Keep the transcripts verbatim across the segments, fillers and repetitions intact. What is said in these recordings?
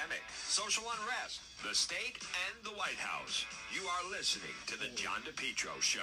pandemic, social unrest, the state, and the White House. You are listening to The John DePetro Show.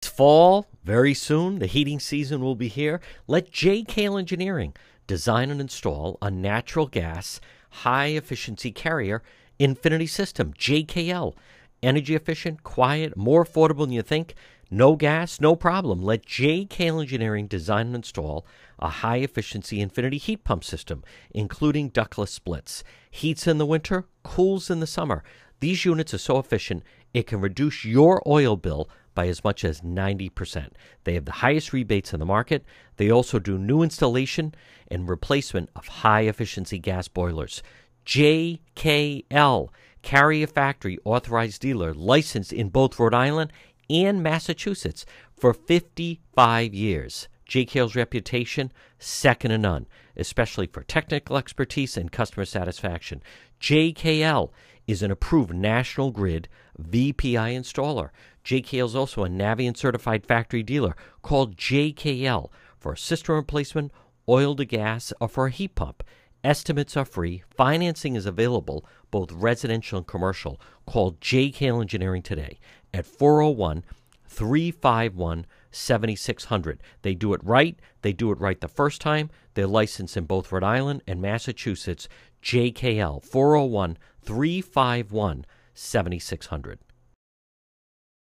It's fall. Very soon, the heating season will be here. Let J K L Engineering design and install a natural gas, high-efficiency Carrier Infinity System, J K L. Energy efficient, quiet, more affordable than you think. No gas, no problem. Let J K L Engineering design and install a high-efficiency Infinity heat pump system, including ductless splits. Heats in the winter, cools in the summer. These units are so efficient, it can reduce your oil bill by as much as ninety percent. They have the highest rebates in the market. They also do new installation and replacement of high-efficiency gas boilers. J K L, Carrier factory, authorized dealer, licensed in both Rhode Island and Massachusetts for fifty-five years. J K L's reputation, second to none, especially for technical expertise and customer satisfaction. J K L is an approved National Grid V P I installer. J K L is also a Navien certified factory dealer. Call J K L for a system replacement, oil to gas, or for a heat pump. Estimates are free. Financing is available, both residential and commercial. Call J K L Engineering today at four oh one, three five one, seven six zero zero. They do it right. They do it right the first time. They're licensed in both Rhode Island and Massachusetts. J K L, four oh one, three five one, seven six zero zero.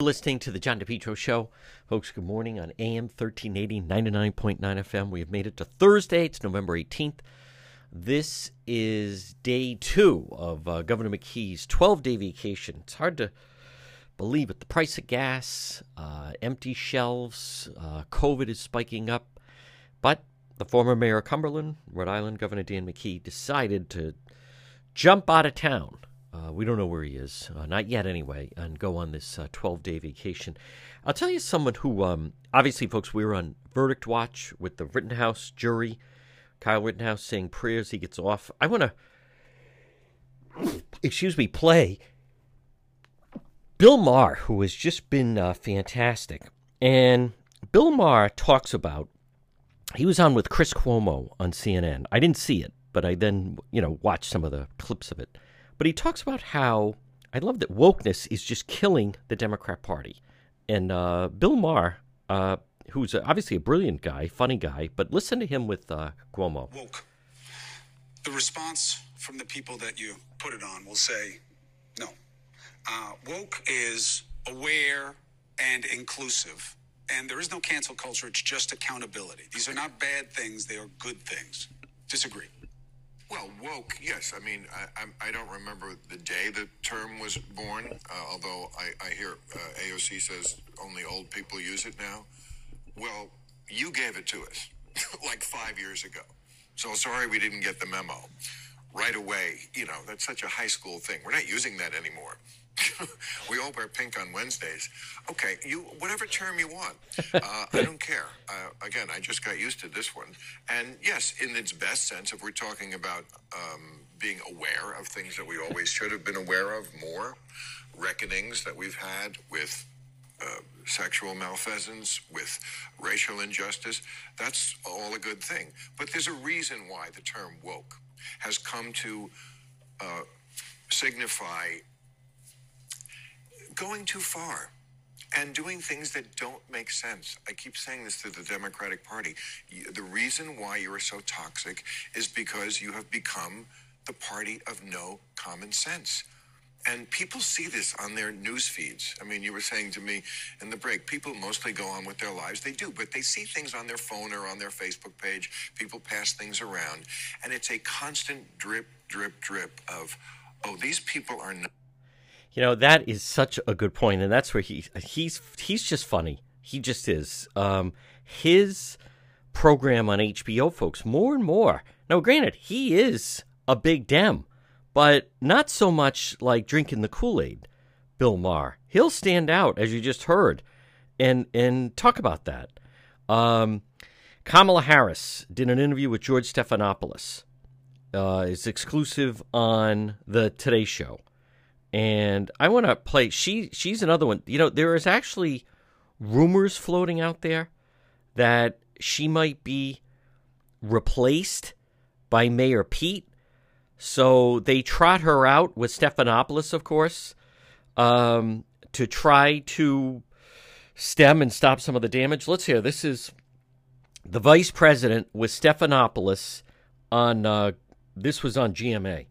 Listening to The John DePetro Show. Folks, good morning on A M thirteen eighty, ninety-nine point nine F M. We have made it to Thursday. It's November eighteenth. This is day two of uh, Governor McKee's twelve-day vacation. It's hard to believe it. The price of gas, uh, empty shelves, uh, COVID is spiking up. But the former mayor of Cumberland, Rhode Island Governor Dan McKee, decided to jump out of town. Uh, we don't know where he is, uh, not yet anyway, and go on this uh, twelve-day vacation. I'll tell you someone who, um, obviously, folks, we were on Verdict Watch with the Rittenhouse jury. Kyle Rittenhouse saying prayers he gets off. I want to, excuse me, play Bill Maher, who has just been uh, fantastic. And Bill Maher talks about, he was on with Chris Cuomo on C N N. I didn't see it, but I then, you know, watched some of the clips of it. But he talks about how, I love that wokeness is just killing the Democrat Party. And uh, Bill Maher, uh, who's obviously a brilliant guy, funny guy, but listen to him with uh, Cuomo. Woke. The response from the people that you put it on will say, no. Uh, woke is aware and inclusive, and there is no cancel culture. It's just accountability. These are not bad things. They are good things. Disagree. Well, woke, yes. I mean, I, I, I don't remember the day the term was born, uh, although I, I hear uh, A O C says only old people use it now. Well, you gave it to us like five years ago. So sorry we didn't get the memo right away. You know, that's such a high school thing. We're not using that anymore. We all wear pink on Wednesdays. Okay, you whatever term you want. Uh, I don't care. Uh, again, I just got used to this one. And yes, in its best sense, if we're talking about um, being aware of things that we always should have been aware of more, reckonings that we've had with Uh, sexual malfeasance, with racial injustice, that's all a good thing. But there's a reason why the term woke has come to uh, signify going too far and doing things that don't make sense. I keep saying this to the Democratic Party. The reason why you are so toxic is because you have become the party of no common sense. And people see this on their news feeds. I mean, you were saying to me in the break, people mostly go on with their lives. They do, but they see things on their phone or on their Facebook page. People pass things around. And it's a constant drip, drip, drip of, oh, these people are not. You know, that is such a good point. And that's where he he's he's just funny. He just is. Um, his program on H B O, folks, more and more. Now, granted, he is a big Dem. But not so much like drinking the Kool-Aid, Bill Maher. He'll stand out, as you just heard, and and talk about that. Um, Kamala Harris did an interview with George Stephanopoulos. Uh, it's exclusive on the Today Show. And I want to play, she she's another one. You know, there is actually rumors floating out there that she might be replaced by Mayor Pete. So they trot her out with Stephanopoulos, of course, um, to try to stem and stop some of the damage. Let's hear. This is the vice president with Stephanopoulos on, uh, this was on G M A.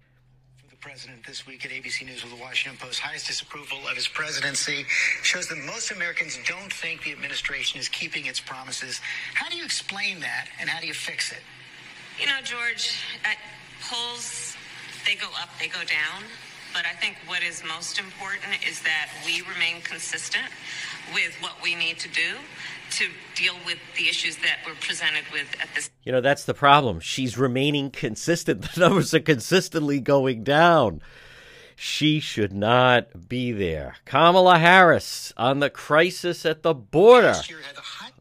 President this week at A B C News with the Washington Post. Highest disapproval of his presidency shows that most Americans don't think the administration is keeping its promises. How do you explain that, and how do you fix it? You know, George, at polls, they go up, they go down. But I think what is most important is that we remain consistent with what we need to do to deal with the issues that we're presented with at this. You know, that's the problem. She's remaining consistent. The numbers are consistently going down. She should not be there. Kamala Harris on the crisis at the border.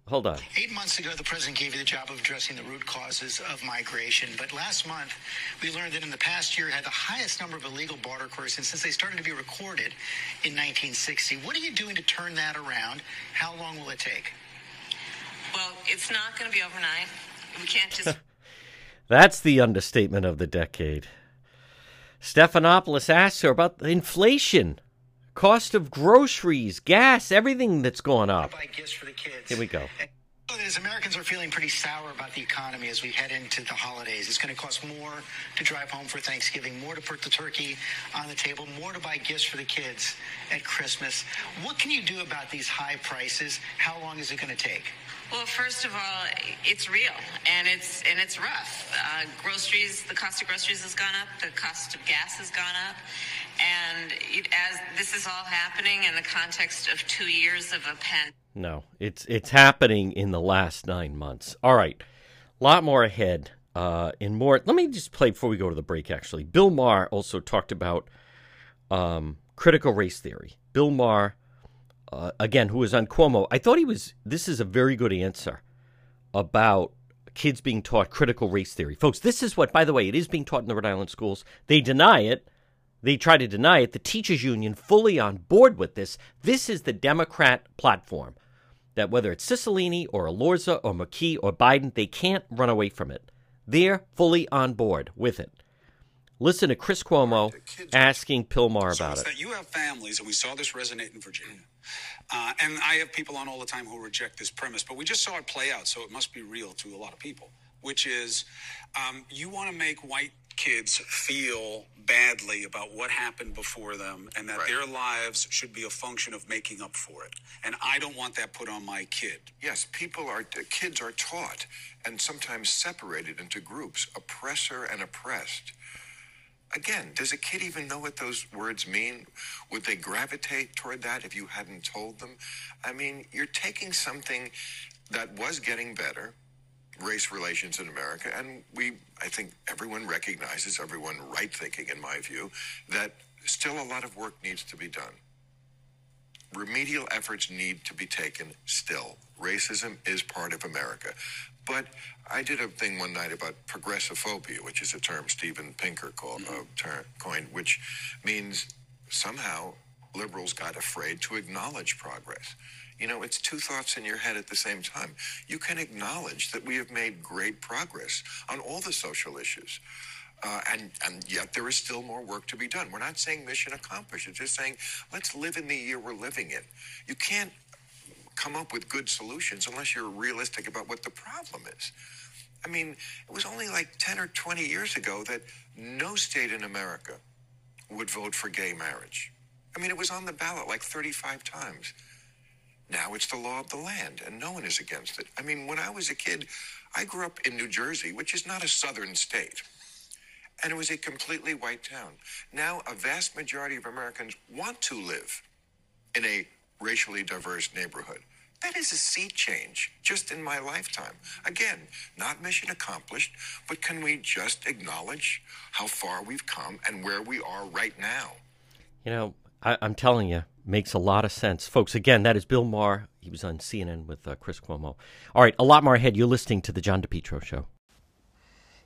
Hold on. Eight months ago, the president gave you the job of addressing the root causes of migration. But last month, we learned that in the past year, had the highest number of illegal border crossings since they started to be recorded in nineteen sixty. What are you doing to turn that around? How long will it take? Well, it's not going to be overnight. We can't just... That's the understatement of the decade. Stephanopoulos asks her about the inflation, cost of groceries, gas, everything that's gone up. Buy gifts for the kids. Here we go. As Americans are feeling pretty sour about the economy as we head into the holidays. It's going to cost more to drive home for Thanksgiving, more to put the turkey on the table, more to buy gifts for the kids at Christmas. What can you do about these high prices? How long is it going to take? Well, first of all, it's real, and it's and it's rough. Uh, groceries, the cost of groceries has gone up, the cost of gas has gone up, and it, as this is all happening in the context of two years of a pandemic. No, it's it's happening in the last nine months. All right, a lot more ahead uh, and more. Let me just play before we go to the break. Actually, Bill Maher also talked about um, critical race theory. Bill Maher. Uh, again, who was on Cuomo, I thought he was, this is a very good answer about kids being taught critical race theory. Folks, this is what, by the way, it is being taught in the Rhode Island schools. They deny it. They try to deny it. The teachers union fully on board with this. This is the Democrat platform that whether it's Cicilline or Alorza or McKee or Biden, they can't run away from it. They're fully on board with it. Listen to Chris Cuomo asking Bill Maher about it. That you have families, and we saw this resonate in Virginia. Uh, and I have people on all the time who reject this premise, but we just saw it play out, so it must be real to a lot of people, which is um, you want to make white kids feel badly about what happened before them and that right. their lives should be a function of making up for it. And I don't want that put on my kid. Yes, people are, kids are taught and sometimes separated into groups, oppressor and oppressed. Again, does a kid even know what those words mean? Would they gravitate toward that if you hadn't told them? I mean, you're taking something that was getting better, race relations in America, and we, I think everyone recognizes, everyone right-thinking in my view, that still a lot of work needs to be done. Remedial efforts need to be taken still. Racism is part of America. But I did a thing one night about progressophobia, which is a term Steven Pinker called, uh, term, coined, which means somehow liberals got afraid to acknowledge progress. You know, it's two thoughts in your head at the same time. You can acknowledge that we have made great progress on all the social issues. Uh, and, and yet there is still more work to be done. We're not saying mission accomplished. It's just saying let's live in the year we're living in. You can't come up with good solutions unless you're realistic about what the problem is. I mean, it was only like ten or twenty years ago that no state in America would vote for gay marriage. I mean, it was on the ballot like thirty-five times. Now it's the law of the land, and no one is against it. I mean, when I was a kid, I grew up in New Jersey, which is not a southern state. And it was a completely white town. Now a vast majority of Americans want to live in a racially diverse neighborhood. That is a sea change just in my lifetime. Again, not mission accomplished, but can we just acknowledge how far we've come and where we are right now? You know, I, I'm telling you, makes a lot of sense. Folks, again, that is Bill Maher. He was on C N N with uh, Chris Cuomo. All right, a lot more ahead. You're listening to The John DePetro Show.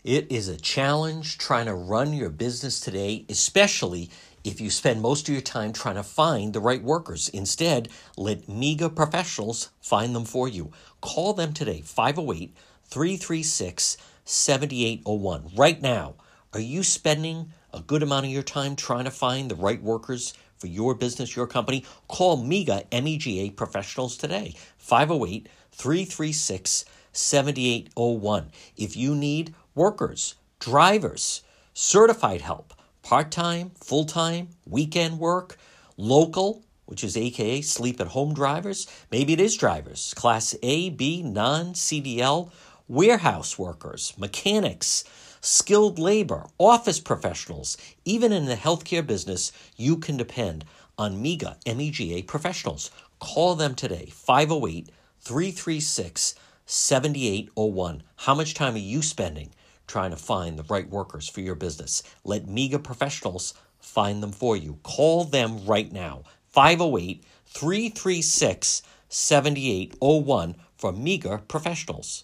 It is a challenge trying to run your business today, especially if you spend most of your time trying to find the right workers. Instead, let MEGA professionals find them for you. Call them today, five oh eight, three three six, seven seven seven seven. seventy-eight oh one. Right now, are you spending a good amount of your time trying to find the right workers for your business, your company? Call MEGA, M E G A Professionals today, five oh eight, three three six, seven eight oh one. If you need workers, drivers, certified help, part-time, full-time, weekend work, local, which is A K A sleep-at-home drivers, maybe it is drivers, Class A, B, non-C D L, warehouse workers, mechanics, skilled labor, office professionals, even in the healthcare business, you can depend on MEGA, M E G A Professionals. Call them today, five oh eight, three three six, seven eight oh one. How much time are you spending trying to find the right workers for your business? Let MEGA Professionals find them for you. Call them right now, five oh eight, three three six, seven eight oh one for MEGA Professionals.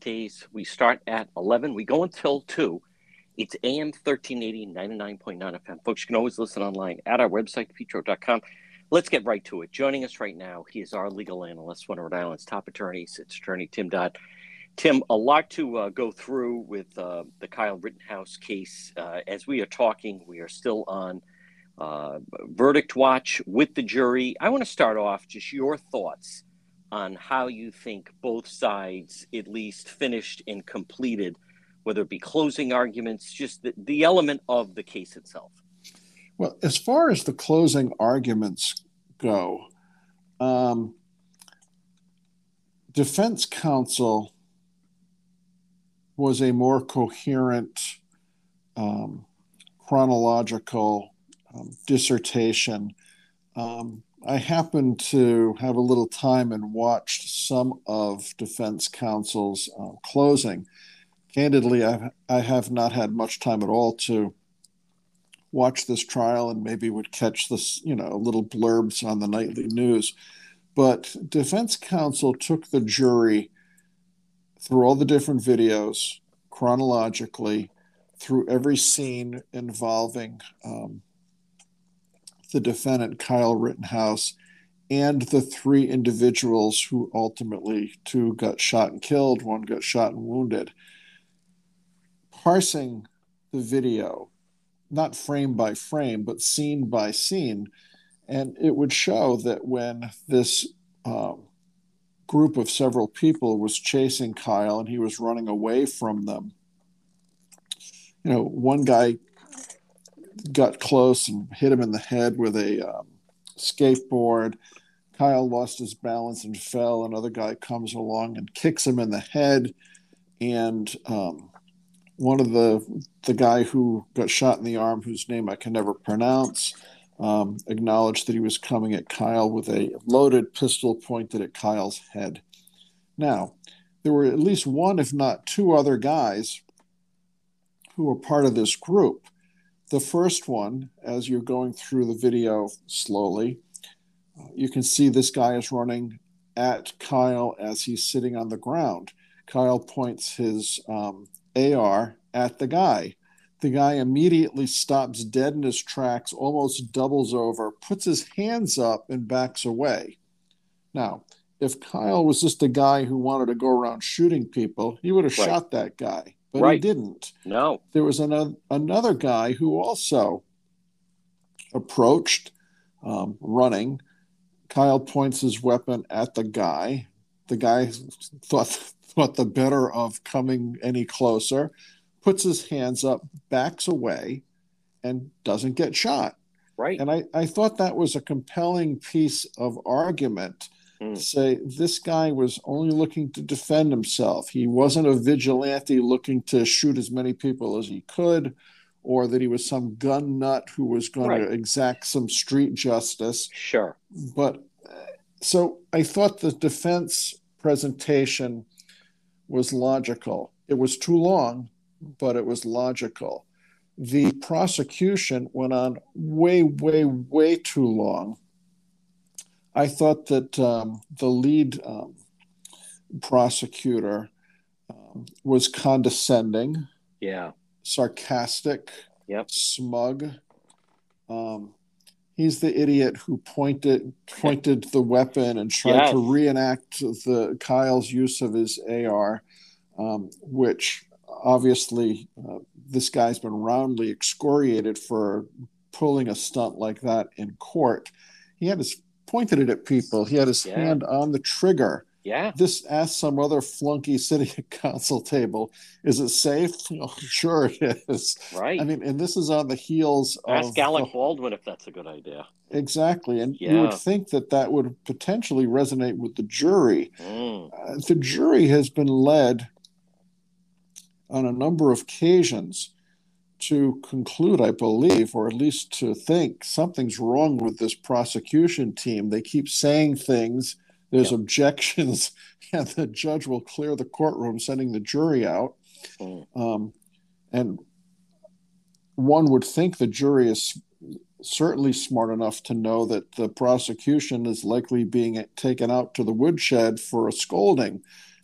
Days we start at eleven, we go until two. It's A M thirteen eighty, ninety-nine point nine F M. Folks, you can always listen online at our website, DePetro dot com. Let's get right to it. Joining us right now, he is our legal analyst, one of Rhode Island's top attorneys. It's attorney Tim Dodd. Tim, a lot to uh, go through with uh, the Kyle Rittenhouse case. Uh, as we are talking, we are still on uh, verdict watch with the jury. I want to start off just your thoughts on how you think both sides at least finished and completed, whether it be closing arguments, just the, the element of the case itself. Well, as far as the closing arguments go, um, defense counsel was a more coherent, um, chronological um, dissertation. Um, I happened to have a little time and watched some of defense counsel's uh, closing. Candidly, I, I have not had much time at all to watch this trial, and maybe would catch this, you know, little blurbs on the nightly news. But defense counsel took the jury through all the different videos chronologically, through every scene involving um, the defendant, Kyle Rittenhouse, and the three individuals who ultimately, two got shot and killed, one got shot and wounded. Parsing the video, not frame by frame, but scene by scene, and it would show that when this um, group of several people was chasing Kyle and he was running away from them, you know, one guy got close and hit him in the head with a um, skateboard. Kyle lost his balance and fell. Another guy comes along and kicks him in the head. And um, one of the, the guy who got shot in the arm, whose name I can never pronounce, um, acknowledged that he was coming at Kyle with a loaded pistol pointed at Kyle's head. Now, there were at least one, if not two other guys who were part of this group. The first one, as you're going through the video slowly, you can see this guy is running at Kyle as he's sitting on the ground. Kyle points his um, A R at the guy. The guy immediately stops dead in his tracks, almost doubles over, puts his hands up, and backs away. Now, if Kyle was just a guy who wanted to go around shooting people, he would have right. shot that guy. But right. he didn't. No. There was another, another guy who also approached, um, running. Kyle points his weapon at the guy. The guy thought, thought the better of coming any closer, puts his hands up, backs away, and doesn't get shot. Right. And I, I thought that was a compelling piece of argument. Say, this guy was only looking to defend himself. He wasn't a vigilante looking to shoot as many people as he could, or that he was some gun nut who was going right. to exact some street justice. Sure. But so I thought the defense presentation was logical. It was too long, but it was logical. The prosecution went on way, way, way too long. I thought that um, the lead um, prosecutor um, was condescending, yeah, sarcastic, yep. smug. Um, he's the idiot who pointed pointed the weapon and tried yes. to reenact the Kyle's use of his A R. um, which obviously uh, this guy's been roundly excoriated for pulling a stunt like that in court. He had his pointed it at people. He had his yeah. hand on the trigger. Yeah. This asked some other flunky city council table, is it safe? Oh, sure it is. Right. I mean, and this is on the heels ask of... Ask Alec uh, Baldwin if that's a good idea. Exactly. And yeah. you would think that that would potentially resonate with the jury. Mm. Uh, the jury has been led on a number of occasions to conclude, I believe, or at least to think something's wrong with this prosecution team. They keep saying things. There's yep. objections, and the judge will clear the courtroom, sending the jury out. Mm. Um, and one would think the jury is certainly smart enough to know that the prosecution is likely being taken out to the woodshed for a scolding.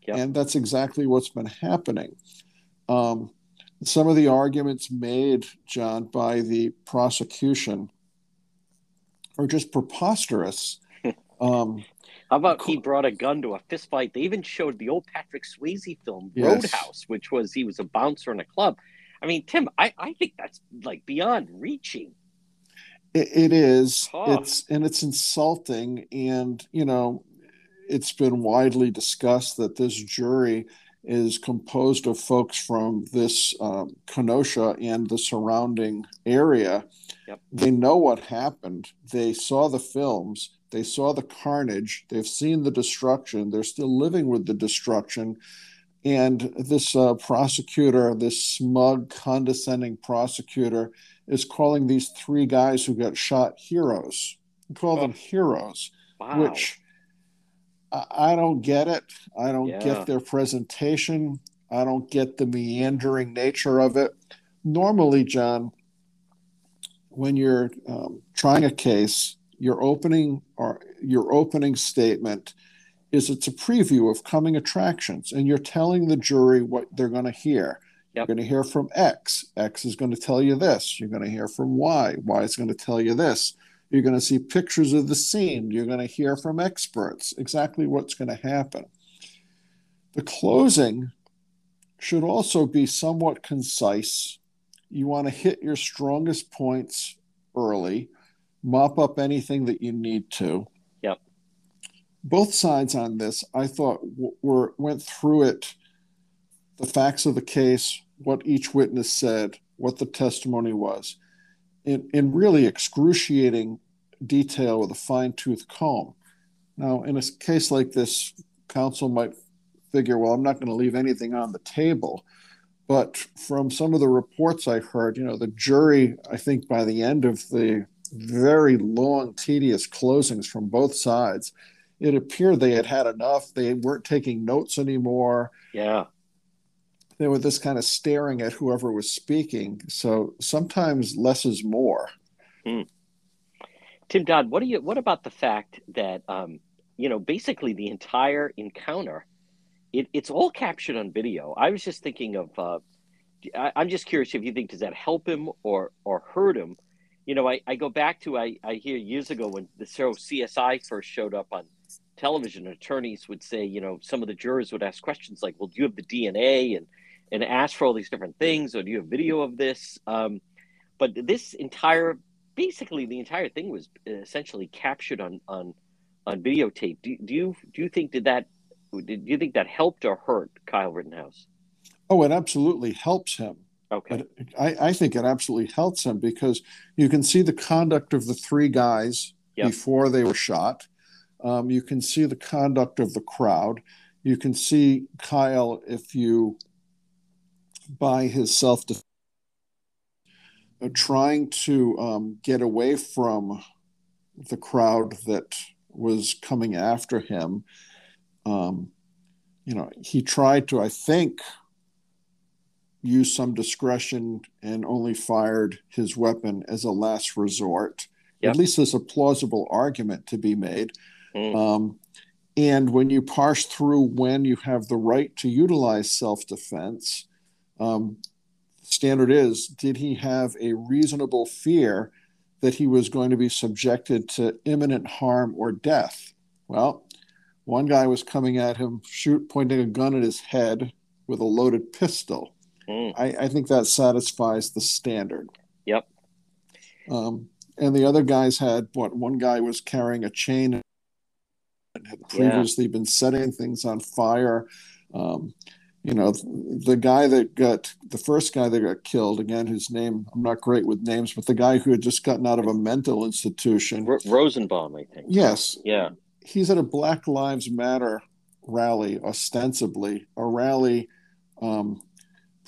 Yep. And that's exactly what's been happening. Um, some of the arguments made, John, by the prosecution are just preposterous. Um, How about he brought a gun to a fistfight? They even showed the old Patrick Swayze film, Roadhouse, yes. which was he was a bouncer in a club. I mean, Tim, I, I think that's like beyond reaching. It, it is. Tough. It's and it's insulting. And, you know, it's been widely discussed that this jury is composed of folks from this um, Kenosha and the surrounding area. Yep. They know what happened. They saw the films. They saw the carnage. They've seen the destruction. They're still living with the destruction. And this uh, prosecutor, this smug, condescending prosecutor, is calling these three guys who got shot heroes. We call oh. them heroes, wow. which I, I don't get it. I don't yeah. get their presentation. I don't get the meandering nature of it. Normally, John, when you're um, trying a case, Your opening or your opening statement is it's a preview of coming attractions, and you're telling the jury what they're going to hear. Yep. You're going to hear from X. X is going to tell you this. You're going to hear from Y. Y is going to tell you this. You're going to see pictures of the scene. You're going to hear from experts exactly what's going to happen. The closing should also be somewhat concise. You want to hit your strongest points early. Mop up anything that you need to. Yep. Both sides on this, I thought, w- were went through it, the facts of the case, what each witness said, what the testimony was, in, in really excruciating detail with a fine-tooth comb. Now, in a case like this, counsel might figure, well, I'm not going to leave anything on the table. But from some of the reports I heard, you know, the jury, I think by the end of the very long, tedious closings from both sides, it appeared they had had enough. They weren't taking notes anymore. Yeah. They were just kind of staring at whoever was speaking. So sometimes less is more. Hmm. Tim Dodd, what do you, what about the fact that, um, you know, basically the entire encounter, it, it's all captured on video. I was just thinking of, uh, I, I'm just curious if you think, does that help him or, or hurt him? You know, I, I go back to, I, I hear years ago when the show C S I first showed up on television, attorneys would say, you know, some of the jurors would ask questions like, well, do you have the D N A? And and ask for all these different things, or do you have video of this? Um, but this entire, basically the entire thing was essentially captured on on, on videotape. Do, do you do you think did that, did you think that helped or hurt Kyle Rittenhouse? Oh, it absolutely helps him. Okay. But I, I think it absolutely helps him because you can see the conduct of the three guys yep. before they were shot. Um, you can see the conduct of the crowd. You can see Kyle, if you buy his self-defense, uh, trying to um, get away from the crowd that was coming after him. Um, you know, he tried to, I think, used some discretion and only fired his weapon as a last resort. Yep. At least there's a plausible argument to be made. Mm. Um, and when you parse through when you have the right to utilize self-defense, um, standard is, did he have a reasonable fear that he was going to be subjected to imminent harm or death? Well, one guy was coming at him, shoot, pointing a gun at his head. with a loaded pistol. Mm. I, I think that satisfies the standard. Yep. Um, and the other guys had, what, one guy was carrying a chain and had previously yeah. been setting things on fire. Um, you know, the guy that got, the first guy that got killed, again, whose name, I'm not great with names, but the guy who had just gotten out of a mental institution. R- Rosenbaum, I think. Yes. Yeah. He's at a Black Lives Matter rally, ostensibly, a rally um,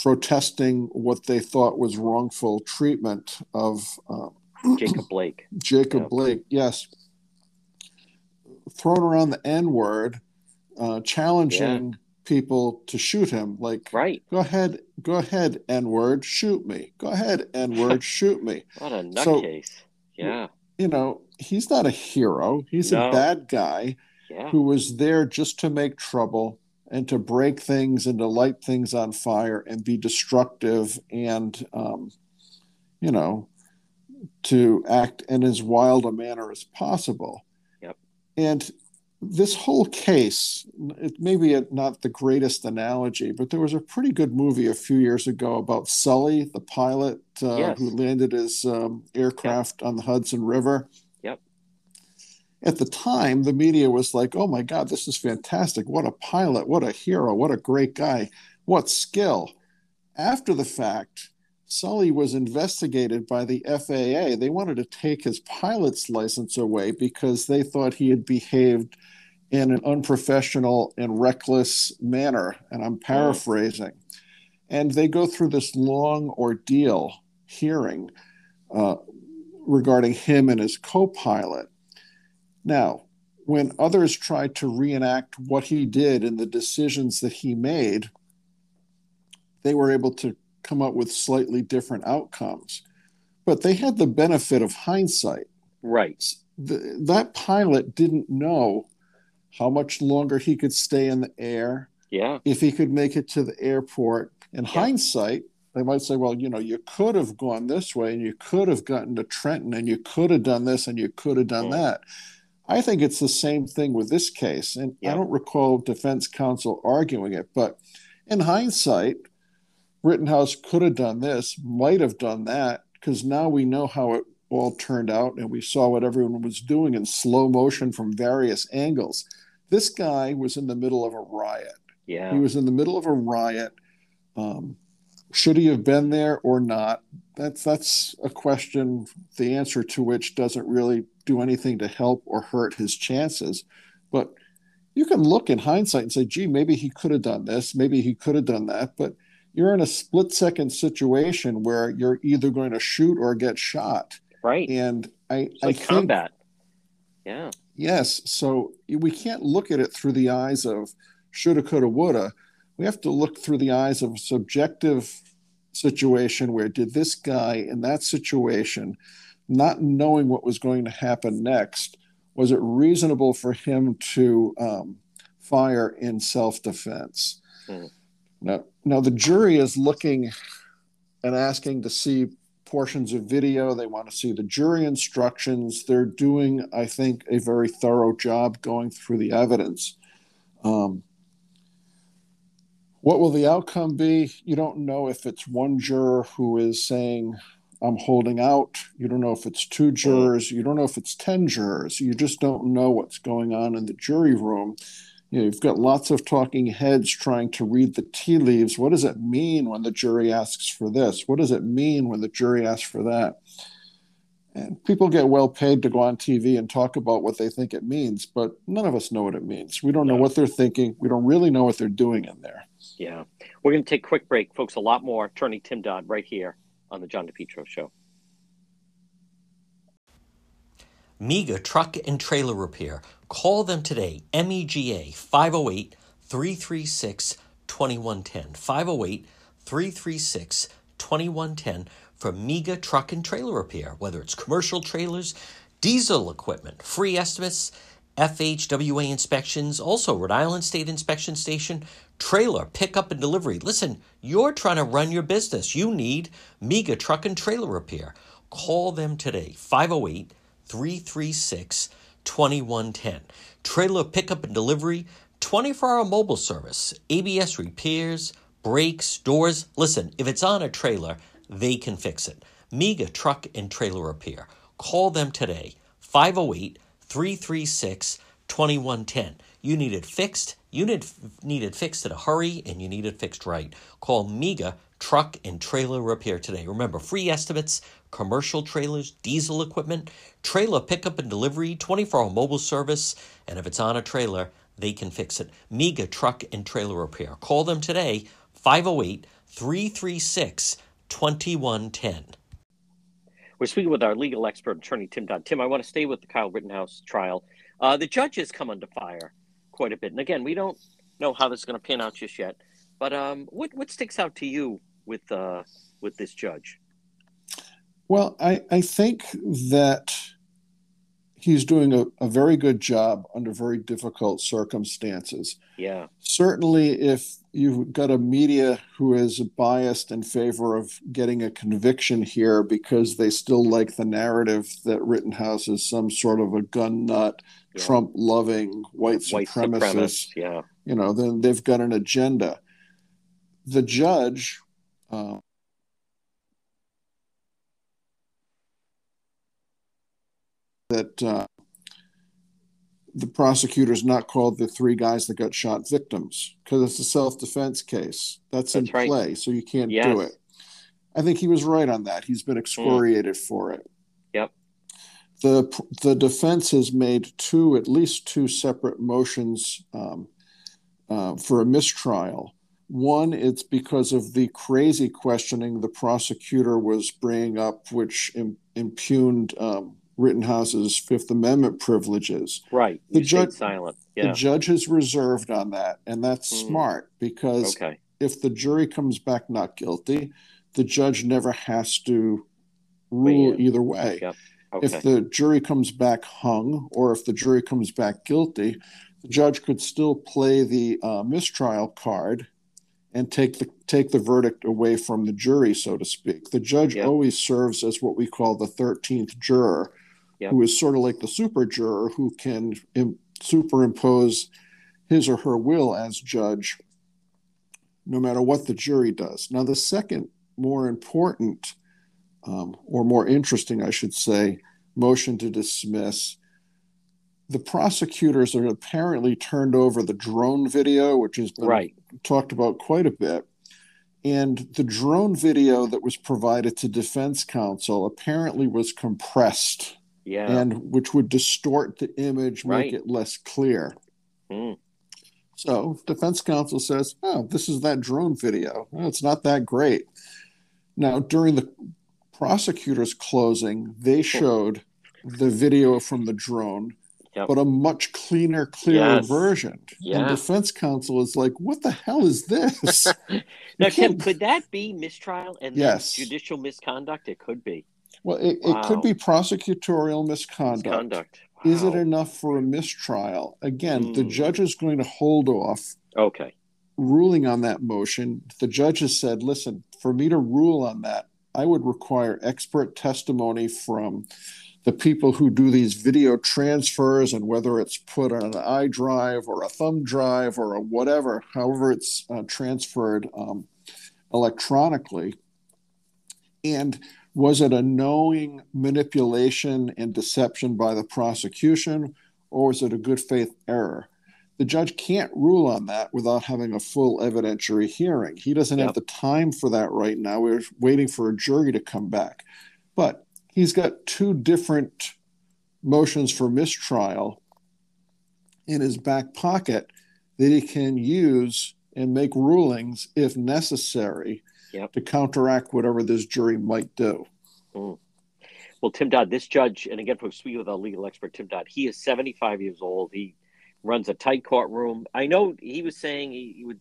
protesting what they thought was wrongful treatment of um, Jacob Blake. Jacob yeah. Blake, yes. Throwing around the N-word, uh, challenging yeah. people to shoot him. Like, right. go ahead, go ahead, N-word, shoot me. Go ahead, N-word, shoot me. What a nutcase. So, yeah. You know, he's not a hero. He's no. a bad guy yeah. who was there just to make trouble and to break things and to light things on fire and be destructive and, um, you know, to act in as wild a manner as possible. Yep. And this whole case, it may be not the greatest analogy, but there was a pretty good movie a few years ago about Sully, the pilot uh, yes. who landed his um, aircraft yep. on the Hudson River. Yep. At the time, the media was like, oh, my God, this is fantastic. What a pilot. What a hero. What a great guy. What skill. After the fact, Sully was investigated by the F A A. They wanted to take his pilot's license away because they thought he had behaved in an unprofessional and reckless manner. And I'm paraphrasing. And they go through this long ordeal hearing uh, regarding him and his co-pilot. Now, when others tried to reenact what he did and the decisions that he made, they were able to come up with slightly different outcomes, but they had the benefit of hindsight. Right. The, that pilot didn't know how much longer he could stay in the air. Yeah. If he could make it to the airport. In yeah. hindsight, they might say, well, you know, you could have gone this way and you could have gotten to Trenton and you could have done this and you could have done yeah. that. I think it's the same thing with this case. And yeah. I don't recall defense counsel arguing it, but in hindsight, Rittenhouse could have done this, might have done that, because now we know how it all turned out and we saw what everyone was doing in slow motion from various angles. This guy was in the middle of a riot. Yeah. He was in the middle of a riot. Um, should he have been there or not? That's, that's a question, the answer to which doesn't really do anything to help or hurt his chances. But you can look in hindsight and say, gee, maybe he could have done this. Maybe he could have done that. But you're in a split-second situation where you're either going to shoot or get shot. Right. And I, it's I like think... combat. Yeah. Yes. So we can't look at it through the eyes of shoulda, coulda, woulda. We have to look through the eyes of a subjective situation where did this guy in that situation, not knowing what was going to happen next, was it reasonable for him to um, fire in self-defense? Mm. Now, now, the jury is looking and asking to see portions of video. They want to see the jury instructions. They're doing, I think, a very thorough job going through the evidence. Um, what will the outcome be? You don't know if it's one juror who is saying, I'm holding out. You don't know if it's two jurors. You don't know if it's ten jurors. You just don't know what's going on in the jury room. You know, you've got lots of talking heads trying to read the tea leaves. What does it mean when the jury asks for this? What does it mean when the jury asks for that? And people get well paid to go on T V and talk about what they think it means, but none of us know what it means. We don't know yeah. what they're thinking. We don't really know what they're doing in there. Yeah. We're going to take a quick break, folks. A lot more. Attorney Tim Dodd right here on the John DePetro Show. MEGA Truck and Trailer Repair. Call them today, MEGA, five oh eight, three three six, two one one zero, five oh eight, three three six, two one one zero for MEGA Truck and Trailer Repair, whether it's commercial trailers, diesel equipment, free estimates, F H W A inspections, also Rhode Island State Inspection Station, trailer, pickup and delivery. Listen, you're trying to run your business. You need MEGA Truck and Trailer Repair. Call them today, five oh eight, three three six, two one one zero. twenty-one ten. Trailer pickup and delivery, twenty-four hour mobile service, A B S repairs, brakes, doors. Listen, if it's on a trailer, they can fix it. MEGA Truck and Trailer Repair. Call them today, five oh eight, three three six, two one one oh. You need it fixed. You need, need it fixed in a hurry, and you need it fixed right. Call MEGA Truck and Trailer Repair today. Remember, free estimates, commercial trailers, diesel equipment, trailer pickup and delivery, twenty-four hour mobile service, and if it's on a trailer, they can fix it. MEGA Truck and Trailer Repair. Call them today, five oh eight, three three six, two one one oh. We're speaking with our legal expert, attorney Tim Dodd. Tim, I want to stay with the Kyle Rittenhouse trial. Uh, the judges come under fire quite a bit. And again, we don't know how this is going to pan out just yet. But um, what, what sticks out to you with uh, with this judge? Well, I, I think that he's doing a, a very good job under very difficult circumstances. Yeah. Certainly, if you've got a media who is biased in favor of getting a conviction here because they still like the narrative that Rittenhouse is some sort of a gun nut, yeah. Trump-loving white, white supremacist, supremacist, yeah. You know, then they've got an agenda. The judge uh, that uh, the prosecutor's not called the three guys that got shot victims because it's a self-defense case. That's, That's in right. play, so you can't yes. do it. I think he was right on that. He's been excoriated mm. for it. Yep. The the defense has made two, at least two separate motions um, uh, for a mistrial. One, it's because of the crazy questioning the prosecutor was bringing up, which im- impugned um, Rittenhouse's Fifth Amendment privileges. Right. The, ju- silent. Yeah. The judge is reserved on that, and that's mm. smart because okay. if the jury comes back not guilty, the judge never has to rule Wait, yeah. either way. Yep. Okay. If the jury comes back hung or if the jury comes back guilty, the judge could still play the uh, mistrial card and take the take the verdict away from the jury, so to speak. The judge yep. always serves as what we call the thirteenth juror, yep. who is sort of like the super juror who can im- superimpose his or her will as judge, no matter what the jury does. Now, the second more important, um, or more interesting, I should say, motion to dismiss, the prosecutors have apparently turned over the drone video, which has been right. talked about quite a bit. And the drone video that was provided to defense counsel apparently was compressed, yeah. and which would distort the image, right. make it less clear. Mm. So defense counsel says, oh, this is that drone video. Well, it's not that great. Now, during the prosecutor's closing, they showed the video from the drone. Yep. But a much cleaner, clearer yes. version. Yeah. And defense counsel is like, what the hell is this? Now, Tim, could that be mistrial and yes. judicial misconduct? It could be. Well, it, wow. it could be prosecutorial misconduct. misconduct. Wow. Is it enough for a mistrial? Again, mm. the judge is going to hold off okay. ruling on that motion. The judge has said, listen, for me to rule on that, I would require expert testimony from the people who do these video transfers, and whether it's put on an iDrive or a thumb drive or a whatever, however it's uh, transferred um, electronically. And was it a knowing manipulation and deception by the prosecution, or was it a good faith error? The judge can't rule on that without having a full evidentiary hearing. He doesn't yep. have the time for that right now. We're waiting for a jury to come back. But he's got two different motions for mistrial in his back pocket that he can use and make rulings, if necessary, yep. to counteract whatever this jury might do. Mm. Well, Tim Dodd, this judge, and again, folks, speaking with our legal expert, Tim Dodd, he is seventy-five years old. He runs a tight courtroom. I know he was saying he would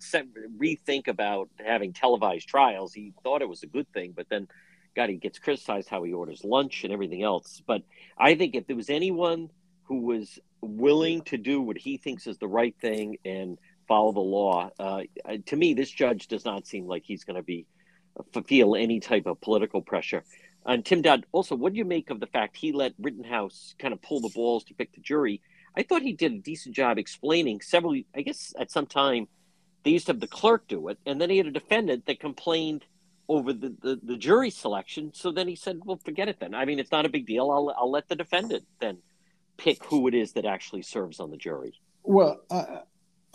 rethink about having televised trials. He thought it was a good thing, but then God, he gets criticized how he orders lunch and everything else. But I think if there was anyone who was willing to do what he thinks is the right thing and follow the law, uh, to me, this judge does not seem like he's going to be uh, feel any type of political pressure. And Tim Dodd, also, what do you make of the fact he let Rittenhouse kind of pull the balls to pick the jury? I thought he did a decent job explaining several, I guess at some time, They used to have the clerk do it. And then he had a defendant that complained over the, the, the jury selection. So then he said, well, forget it then. I mean, it's not a big deal. I'll, I'll let the defendant then pick who it is that actually serves on the jury. Well, uh,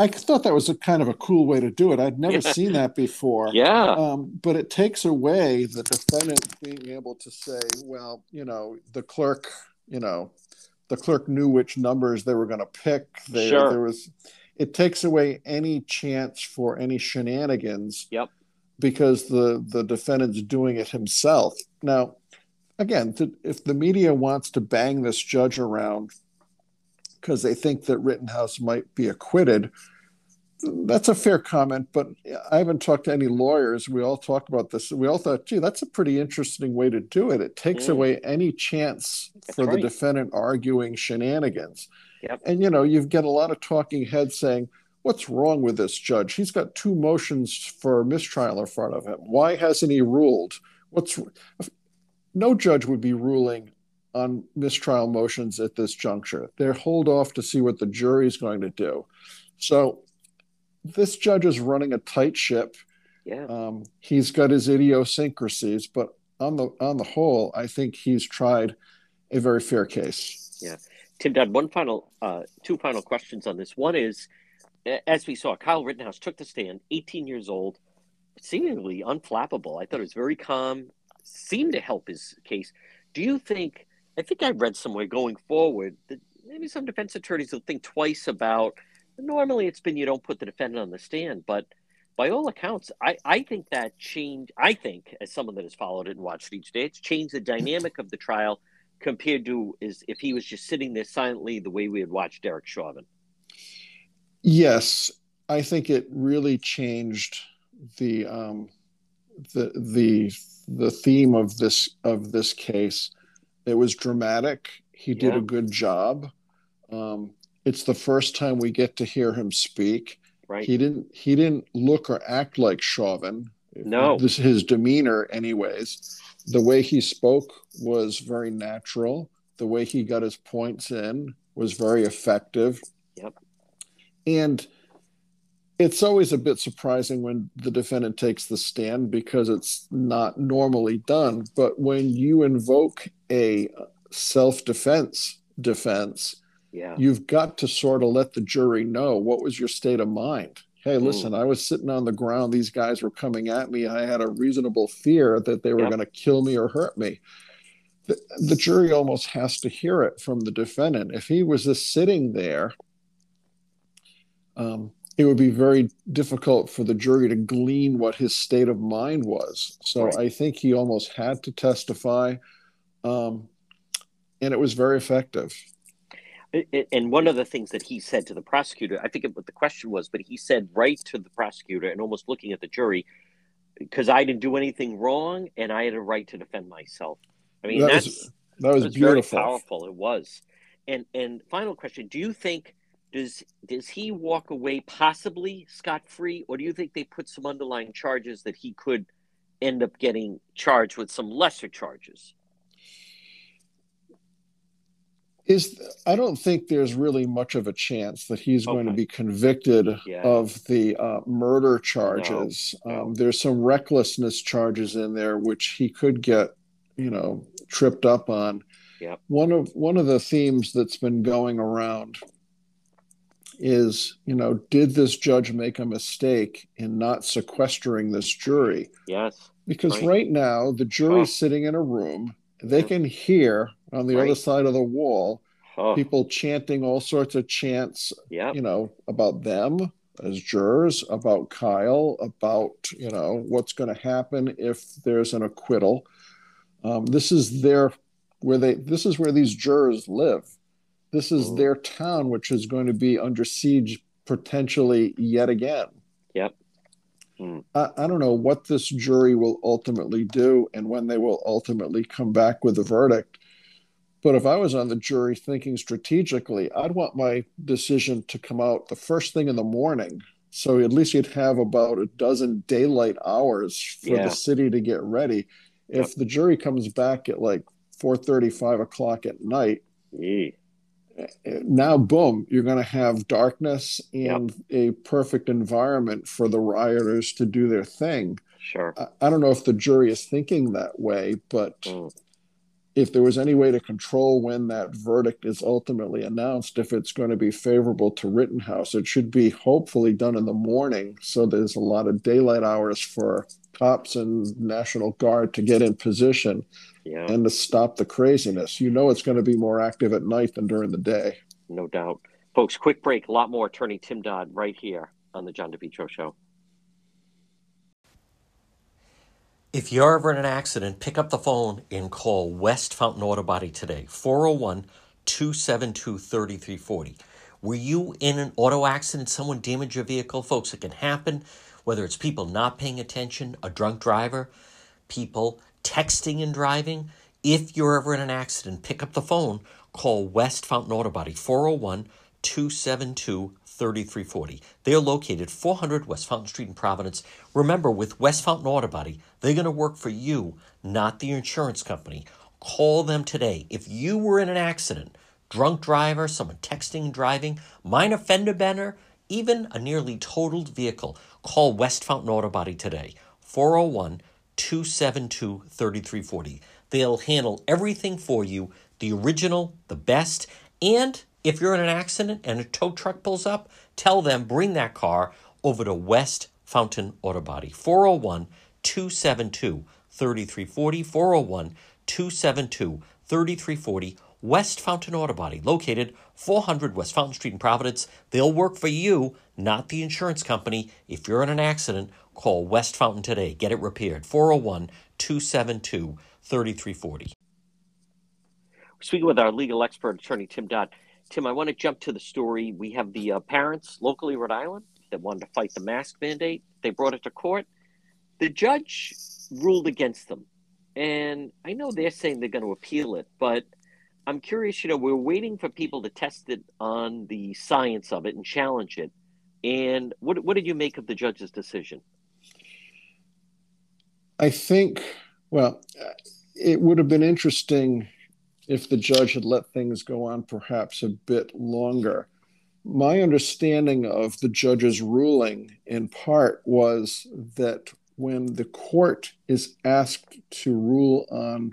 I thought that was a kind of a cool way to do it. I'd never yeah. seen that before. Yeah. Um, but it takes away the defendant being able to say, well, you know, the clerk, you know, the clerk knew which numbers they were going to pick. They, sure. There was, it takes away any chance for any shenanigans. Yep. Because the, the defendant's doing it himself. Now, again, th- if the media wants to bang this judge around because they think that Rittenhouse might be acquitted, that's a fair comment, but I haven't talked to any lawyers. We all talked about this. We all thought, gee, that's a pretty interesting way to do it. It takes mm. away any chance that's for right. the defendant arguing shenanigans. Yep. And, you know, you get a lot of talking heads saying, what's wrong with this judge? He's got two motions for mistrial in front of him. Why hasn't he ruled? What's No judge would be ruling on mistrial motions at this juncture. They're hold off to see what the jury's going to do. So this judge is running a tight ship. Yeah. Um, he's got his idiosyncrasies, but on the on the whole, I think he's tried a very fair case. Yeah. Tim Dodd, one final, uh, two final questions on this. One is, as we saw, Kyle Rittenhouse took the stand, eighteen years old, seemingly unflappable. I thought it was very calm, seemed to help his case. Do you think, I think I read somewhere going forward, that maybe some defense attorneys will think twice about, normally it's been you don't put the defendant on the stand, but by all accounts, I, I think that changed, I think, as someone that has followed it and watched it each day, it's changed the dynamic of the trial compared to is if he was just sitting there silently the way we had watched Derek Chauvin. Yes, I think it really changed the um, the the the theme of this of this case. It was dramatic. He yeah. did a good job. Um, it's the first time we get to hear him speak. Right. He didn't he didn't look or act like Chauvin. No, this is his demeanor, anyways. The way he spoke was very natural. The way he got his points in was very effective. Yep. And it's always a bit surprising when the defendant takes the stand because it's not normally done. But when you invoke a self-defense defense, yeah. you've got to sort of let the jury know what was your state of mind. Hey, listen, Ooh. I was sitting on the ground. These guys were coming at me. I had a reasonable fear that they were yep. going to kill me or hurt me. The, the jury almost has to hear it from the defendant. If he was just sitting there, Um, it would be very difficult for the jury to glean what his state of mind was. So right. I think he almost had to testify, um, and it was very effective. And one of the things that he said to the prosecutor, I think what the question was, but he said right to the prosecutor and almost looking at the jury, because I didn't do anything wrong and I had a right to defend myself. I mean, that that's, was, that was, was beautiful. Very powerful. It was. And, and final question, do you think, Does does he walk away possibly scot-free, or do you think they put some underlying charges that he could end up getting charged with some lesser charges? Is I don't think there's really much of a chance that he's okay. going to be convicted yeah. of the uh, murder charges. No. Um, there's some recklessness charges in there, which he could get, you know, tripped up on. Yep. One of one of the themes that's been going around is, you know, did this judge make a mistake in not sequestering this jury? Yes. Because right, right now, the jury's oh. sitting in a room. They yeah. can hear on the right. other side of the wall oh. people chanting all sorts of chants, yep. you know, about them as jurors, about Kyle, about, you know, what's going to happen if there's an acquittal. Um, this is their, where they, this is where these jurors live. This is their town, which is going to be under siege potentially yet again. Yep. Mm. I, I don't know what this jury will ultimately do and when they will ultimately come back with a verdict. But if I was on the jury thinking strategically, I'd want my decision to come out the first thing in the morning. So at least you'd have about a dozen daylight hours for yeah. the city to get ready. Yep. If the jury comes back at like four thirty, five o'clock at night, Yee. now boom, you're going to have darkness and yep. a perfect environment for the rioters to do their thing. Sure. I, I don't know if the jury is thinking that way, but mm. if there was any way to control when that verdict is ultimately announced, if it's going to be favorable to Rittenhouse, it should be hopefully done in the morning. So there's a lot of daylight hours for cops and National Guard to get in position yeah. and to stop the craziness. You know, it's going to be more active at night than during the day. No doubt. Folks, quick break. A lot more Attorney Tim Dodd right here on the John DePetro Show. If you're ever in an accident, pick up the phone and call West Fountain Auto Body today, four oh one, two seven two, three three four oh. Were you in an auto accident? Someone damaged your vehicle? Folks, it can happen, whether it's people not paying attention, a drunk driver, people texting and driving. If you're ever in an accident, pick up the phone, call West Fountain Auto Body, four oh one, two seven two, three three four oh. They are located four hundred West Fountain Street in Providence. Remember, with West Fountain Auto Body, they're going to work for you, not the insurance company. Call them today. If you were in an accident, drunk driver, someone texting and driving, minor fender bender, even a nearly totaled vehicle, call West Fountain Auto Body today, four oh one, two seven two, three three four oh. They'll handle everything for you, the original, the best, and if you're in an accident and a tow truck pulls up, tell them bring that car over to West Fountain Auto Body, four oh one, two seven two, three three four oh, four oh one, two seven two, three three four oh, West Fountain Auto Body, located four hundred West Fountain Street in Providence. They'll work for you, not the insurance company. If you're in an accident, call West Fountain today. Get it repaired, four oh one, two seven two, three three four oh. Speaking with our legal expert, Attorney Tim Dodd. Tim, I want to jump to the story. We have the uh, parents locally in Rhode Island that wanted to fight the mask mandate. They brought it to court. The judge ruled against them. And I know they're saying they're going to appeal it, but I'm curious, you know, we're waiting for people to test it on the science of it and challenge it. And what what did you make of the judge's decision? I think, well, it would have been interesting if the judge had let things go on perhaps a bit longer. My understanding of the judge's ruling in part was that when the court is asked to rule on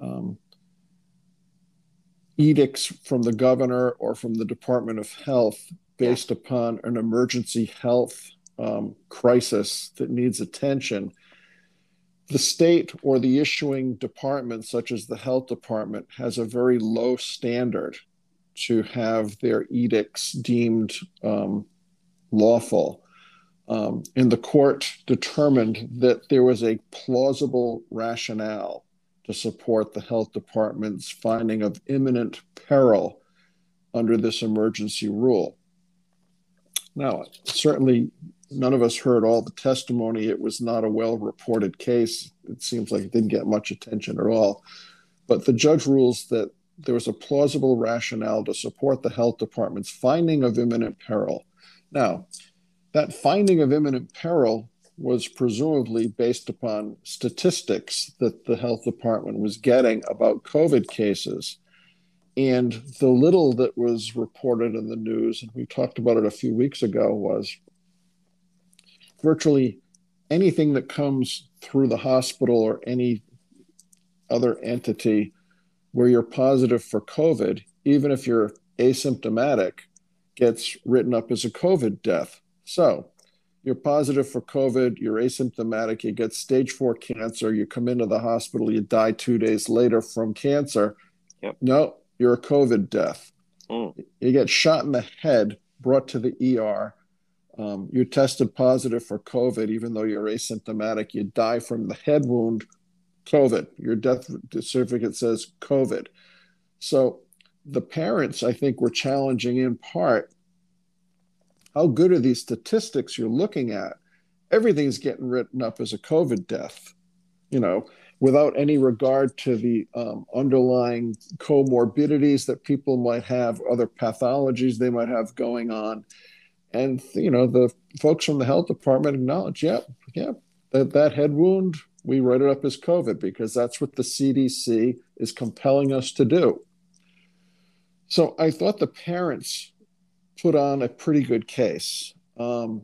um, edicts from the governor or from the Department of Health based upon an emergency health um, crisis that needs attention, the state or the issuing department, such as the health department, has a very low standard to have their edicts deemed um, lawful. Um, and the court determined that there was a plausible rationale to support the health department's finding of imminent peril under this emergency rule. Now, certainly, none of us heard all the testimony. It was not a well-reported case. It seems like it didn't get much attention at all. But the judge rules that there was a plausible rationale to support the health department's finding of imminent peril. Now, that finding of imminent peril was presumably based upon statistics that the health department was getting about COVID cases. And the little that was reported in the news, and we talked about it a few weeks ago, was virtually anything that comes through the hospital or any other entity where you're positive for COVID, even if you're asymptomatic, gets written up as a COVID death. So you're positive for COVID, you're asymptomatic, you get stage four cancer, you come into the hospital, you die two days later from cancer. Yep. No, you're a COVID death. Mm. You get shot in the head, brought to the E R. Um, you're tested positive for COVID, even though you're asymptomatic. You die from the head wound, COVID. Your death certificate says COVID. So the parents, I think, were challenging in part, how good are these statistics you're looking at? Everything's getting written up as a COVID death, you know, without any regard to the um, underlying comorbidities that people might have, other pathologies they might have going on. And, you know, the folks from the health department acknowledge, yep, yep, that, that head wound, we write it up as COVID because that's what the C D C is compelling us to do. So I thought the parents put on a pretty good case. Um,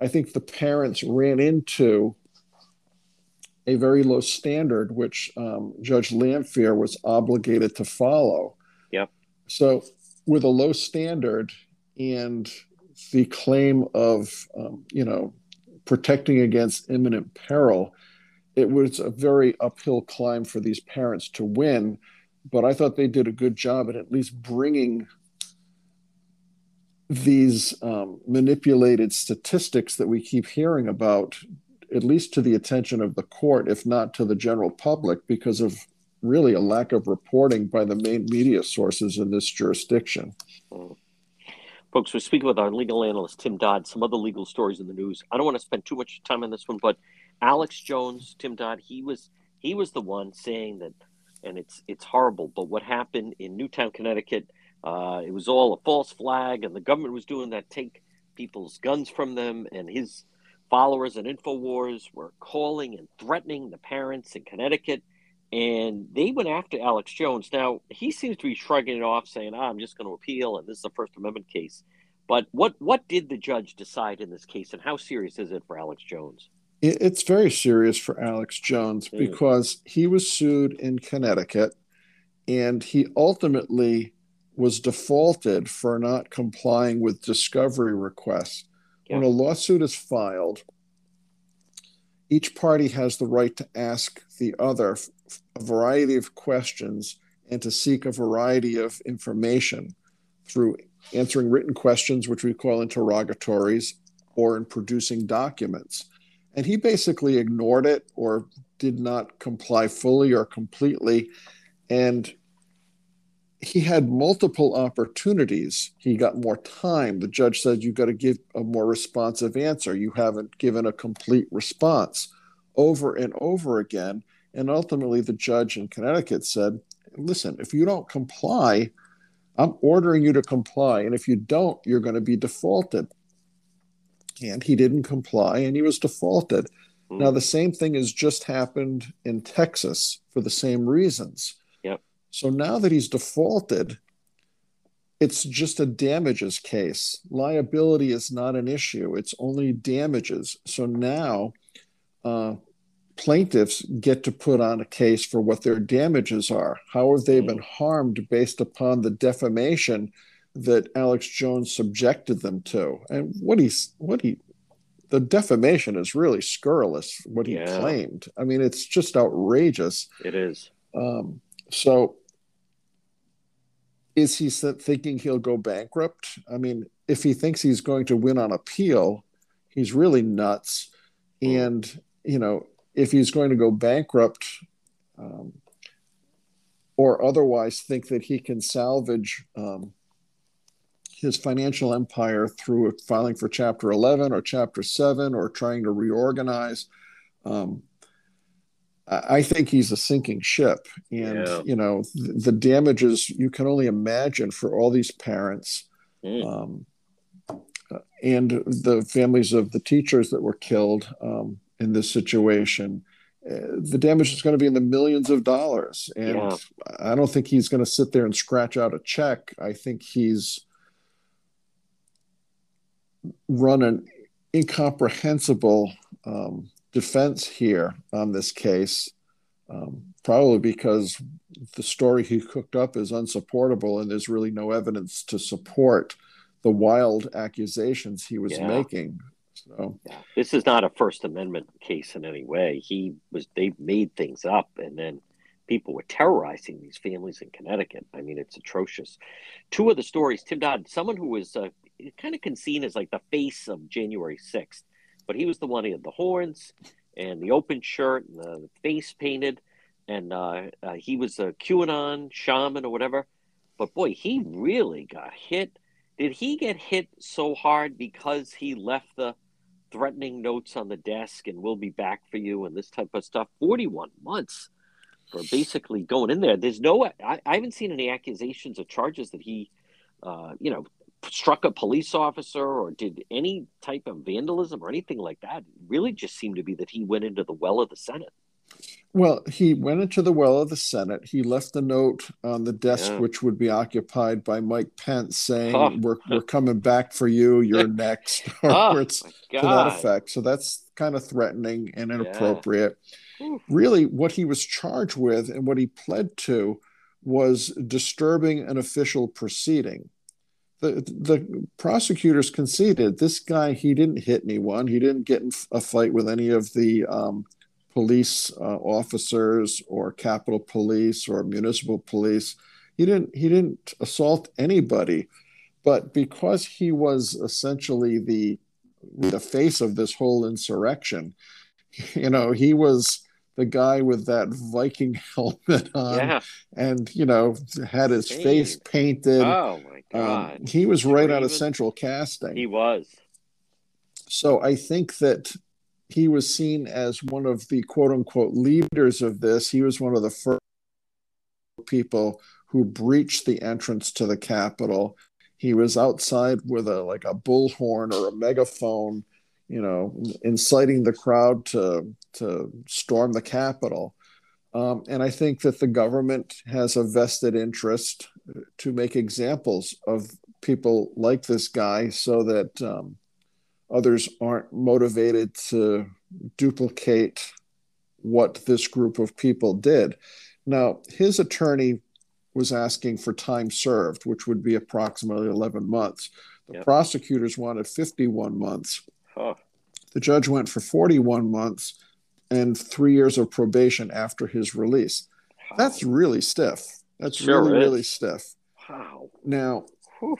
I think the parents ran into a very low standard, which um, Judge Lanfear was obligated to follow. Yep. So with a low standard and the claim of, um, you know, protecting against imminent peril, it was a very uphill climb for these parents to win. But I thought they did a good job at at least bringing these um, manipulated statistics that we keep hearing about, at least to the attention of the court, if not to the general public, because of really a lack of reporting by the main media sources in this jurisdiction. Mm. Folks, we're speaking with our legal analyst, Tim Dodd, some other legal stories in the news. I don't want to spend too much time on this one, but Alex Jones, Tim Dodd, he was he was the one saying that, and it's it's horrible, but what happened in Newtown, Connecticut, uh, it was all a false flag, and the government was doing that, take people's guns from them, and his followers at InfoWars were calling and threatening the parents in Connecticut, and they went after Alex Jones. Now, he seems to be shrugging it off, saying, ah, I'm just going to appeal, and this is a First Amendment case. But what, what did the judge decide in this case, and how serious is it for Alex Jones? It's very serious for Alex Jones mm. because he was sued in Connecticut, and he ultimately was defaulted for not complying with discovery requests. When a lawsuit is filed, each party has the right to ask the other a variety of questions and to seek a variety of information through answering written questions, which we call interrogatories, or in producing documents. And he basically ignored it or did not comply fully or completely. And he had multiple opportunities. He got more time. The judge said, you've got to give a more responsive answer. You haven't given a complete response, over and over again. And ultimately, the judge in Connecticut said, listen, if you don't comply, I'm ordering you to comply. And if you don't, you're going to be defaulted. And he didn't comply, and he was defaulted. Mm. Now, the same thing has just happened in Texas for the same reasons. So now that he's defaulted, it's just a damages case. Liability is not an issue. It's only damages. So now uh, plaintiffs get to put on a case for what their damages are. How have they been harmed based upon the defamation that Alex Jones subjected them to? And what he, what he, the defamation is really scurrilous, what he yeah. claimed. I mean, it's just outrageous. It is. Um, so. Is he thinking he'll go bankrupt? I mean, if he thinks he's going to win on appeal, he's really nuts. And, you know, if he's going to go bankrupt um, or otherwise think that he can salvage um, his financial empire through filing for Chapter eleven or Chapter seven or trying to reorganize, um, I think he's a sinking ship, and, yeah. you know, the, the damages you can only imagine for all these parents mm. um, and the families of the teachers that were killed um, in this situation. Uh, the damage is going to be in the millions of dollars. And yeah. I don't think he's going to sit there and scratch out a check. I think he's run an incomprehensible um defense here on this case, um, probably because the story he cooked up is unsupportable and there's really no evidence to support the wild accusations he was yeah. making. So yeah. This is not a First Amendment case in any way. He was, they made things up, and then people were terrorizing these families in Connecticut. I mean, it's atrocious. Two of the stories, Tim Dodd, someone who was uh, kind of conceived as like the face of January sixth, but he was the one, he had the horns and the open shirt and the face painted. And uh, uh, he was a QAnon shaman or whatever. But boy, he really got hit. Did he get hit so hard because he left the threatening notes on the desk and we'll be back for you and this type of stuff? forty-one months for basically going in there. There's no, I, I haven't seen any accusations or charges that he, uh, you know, struck a police officer or did any type of vandalism or anything like that. It really just seemed to be that he went into the well of the Senate. Well, he went into the well of the Senate. He left the note on the desk, yeah. which would be occupied by Mike Pence, saying, oh. we're we're coming back for you. You're next. or oh, it's to that effect. So that's kind of threatening and inappropriate. Yeah. Really, what he was charged with and what he pled to was disturbing an official proceeding. The, the prosecutors conceded this guy, he didn't hit anyone. He didn't get in a fight with any of the um, police uh, officers or Capitol Police or municipal police. He didn't, he didn't assault anybody. But because he was essentially the, the face of this whole insurrection, you know, he was the guy with that Viking helmet on yeah. and, you know, had his Dang. face painted. Oh, my God. Um, he was right out of Central Casting. He was. So I think that he was seen as one of the quote-unquote leaders of this. He was one of the first people who breached the entrance to the Capitol. He was outside with a like a bullhorn or a megaphone, you know, inciting the crowd to to storm the Capitol. Um, and I think that the government has a vested interest to make examples of people like this guy so that um, others aren't motivated to duplicate what this group of people did. Now, his attorney was asking for time served, which would be approximately eleven months. The yep. prosecutors wanted fifty-one months. Huh. The judge went for forty-one months and three years of probation after his release. Wow. That's really stiff. That's sure really, is. really stiff. Wow. Now, Whew.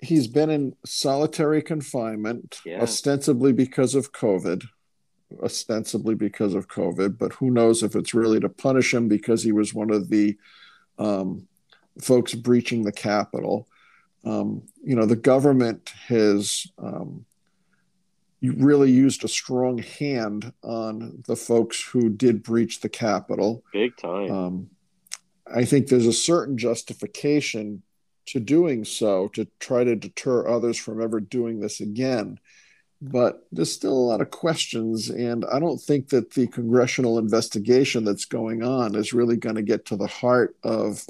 he's been in solitary confinement, yeah. ostensibly because of COVID, ostensibly because of COVID, but who knows if it's really to punish him because he was one of the um, folks breaching the Capitol. Um, you know, the government has... Um, You really used a strong hand on the folks who did breach the Capitol. Big time. Um, I think there's a certain justification to doing so, to try to deter others from ever doing this again. But there's still a lot of questions, and I don't think that the congressional investigation that's going on is really going to get to the heart of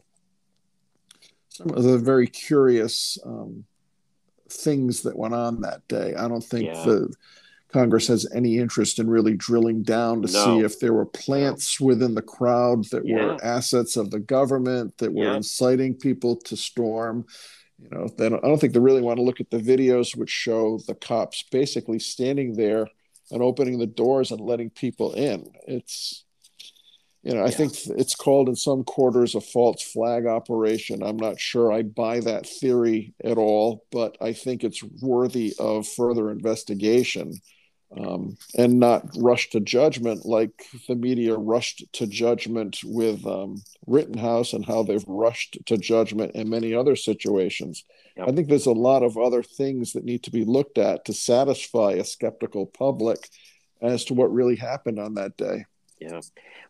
some of the very curious um things that went on that day. I don't think yeah. the Congress has any interest in really drilling down to no. see if there were plants no. within the crowd that yeah. were assets of the government that were yeah. inciting people to storm. You know, they don't, I don't think they really want to look at the videos which show the cops basically standing there and opening the doors and letting people in. It's, you know, I yeah. think it's called in some quarters a false flag operation. I'm not sure I buy that theory at all, but I think it's worthy of further investigation um, and not rushed to judgment like the media rushed to judgment with um, Rittenhouse and how they've rushed to judgment in many other situations. Yep. I think there's a lot of other things that need to be looked at to satisfy a skeptical public as to what really happened on that day. Yeah,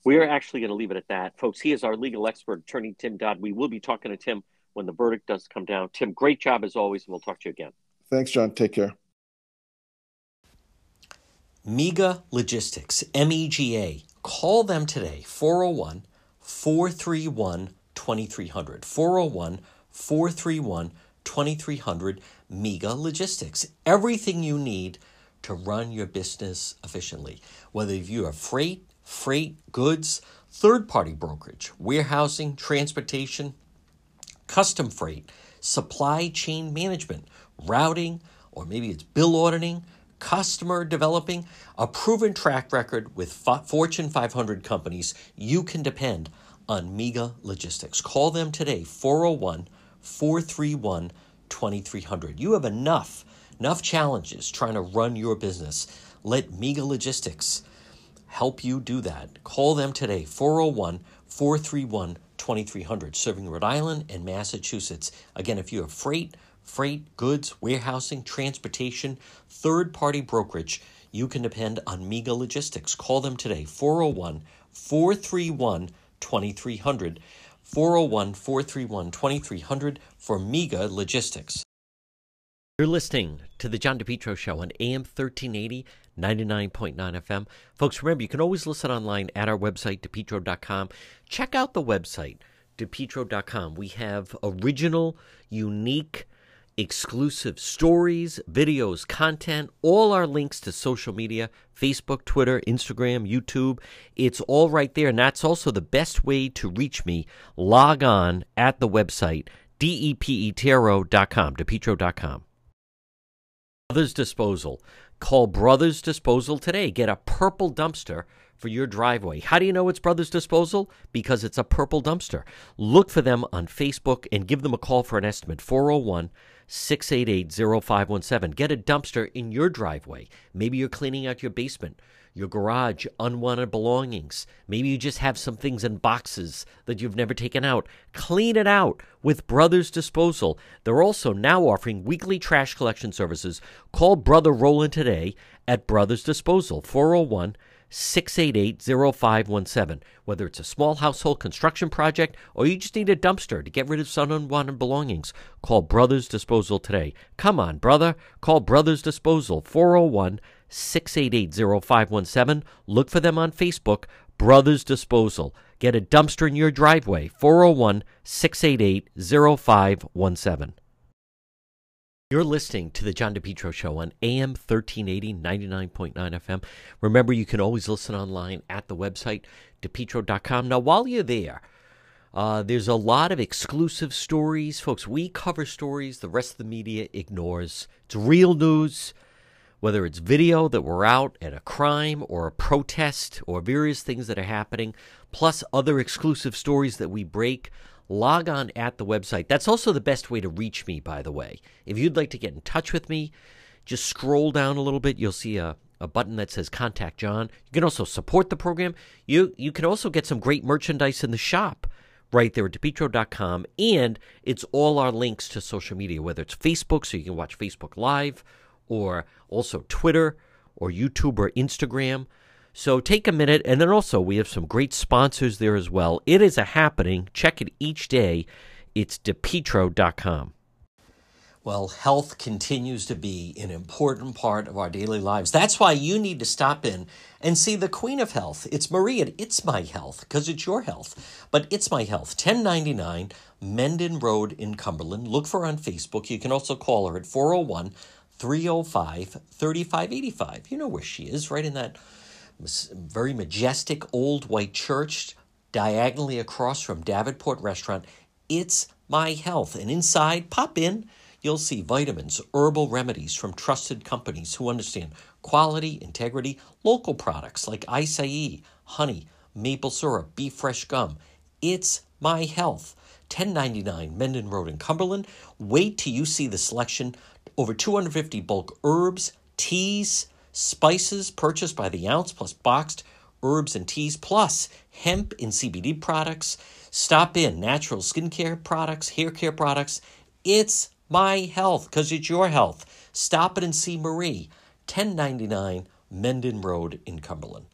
we are actually going to leave it at that, folks. He is our legal expert, attorney Tim Dodd. We will be talking to Tim when the verdict does come down. Tim, great job as always, and we'll talk to you again. Thanks, John. Take care. MEGA Logistics, M E G A. Call them today, four oh one, four three one, two three hundred, four oh one, four three one, two three hundred, MEGA Logistics. Everything you need to run your business efficiently, whether you are freight, freight, goods, third-party brokerage, warehousing, transportation, custom freight, supply chain management, routing, or maybe it's bill auditing, customer developing, a proven track record with Fortune five hundred companies. You can depend on MEGA Logistics. Call them today, four oh one, four three one, two three hundred. You have enough, enough challenges trying to run your business. Let MEGA Logistics help you do that. Call them today, four oh one, four three one, two three hundred, serving Rhode Island and Massachusetts. Again, if you have freight, freight, goods, warehousing, transportation, third-party brokerage, you can depend on MEGA Logistics. Call them today, four oh one, four three one, two three hundred, four oh one, four three one, two three hundred for MEGA Logistics. You're listening to The John DePetro Show on A M thirteen eighty, ninety-nine point nine F M. Folks, remember, you can always listen online at our website, DePetro dot com. Check out the website, DePetro dot com. We have original, unique, exclusive stories, videos, content, all our links to social media, Facebook, Twitter, Instagram, YouTube. It's all right there, and that's also the best way to reach me. Log on at the website, D E P E T R O dot com, DePetro dot com. Brothers Disposal. Call Brothers Disposal today. Get a purple dumpster for your driveway. How do you know it's Brothers Disposal? Because it's a purple dumpster. Look for them on Facebook and give them a call for an estimate, four oh one, six eight eight, oh five one seven. Get a dumpster in your driveway. Maybe you're cleaning out your basement, your garage, unwanted belongings. Maybe you just have some things in boxes that you've never taken out. Clean it out with Brothers Disposal. They're also now offering weekly trash collection services. Call Brother Roland today at Brothers Disposal, four oh one, six eight eight, oh five one seven. Whether it's a small household construction project or you just need a dumpster to get rid of some unwanted belongings, call Brothers Disposal today. Come on, brother. Call Brothers Disposal, four oh one, six eight eight, oh five one seven. Look for them on Facebook, Brothers Disposal. Get a dumpster in your driveway, four oh one, six eight eight, oh five one seven. You're listening to The John DePetro Show on A M thirteen eighty, ninety-nine point nine F M. Remember, you can always listen online at the website, DePetro dot com. Now, while you're there, uh, there's a lot of exclusive stories. Folks, we cover stories the rest of the media ignores. It's real news. Whether it's video that we're out at a crime or a protest or various things that are happening, plus other exclusive stories that we break, log on at the website. That's also the best way to reach me, by the way. If you'd like to get in touch with me, just scroll down a little bit. You'll see a, a button that says Contact John. You can also support the program. You, you can also get some great merchandise in the shop right there at DePetro dot com, and it's all our links to social media, whether it's Facebook, so you can watch Facebook Live, or also Twitter or YouTube or Instagram. So take a minute, and then also we have some great sponsors there as well. It is a happening. Check it each day. It's DePetro dot com. Well, health continues to be an important part of our daily lives. That's why you need to stop in and see the Queen of Health. It's Marie at It's My Health, because it's your health. But It's My Health, ten ninety-nine Menden Road in Cumberland. Look for her on Facebook. You can also call her at four oh one, three oh five, three five eight five. You know where she is, right in that very majestic old white church diagonally across from Davenport Restaurant. It's My Health. And inside, pop in, you'll see vitamins, herbal remedies from trusted companies who understand quality, integrity, local products like acai, honey, maple syrup, beef fresh gum. It's My Health. ten ninety-nine Menden Road in Cumberland. Wait till you see the selection. Over two hundred fifty bulk herbs, teas, spices purchased by the ounce, plus boxed herbs and teas, plus hemp and C B D products. Stop in. Natural skincare products, hair care products. It's My Health, because it's your health. Stop it and see Marie, ten ninety-nine Menden Road in Cumberland.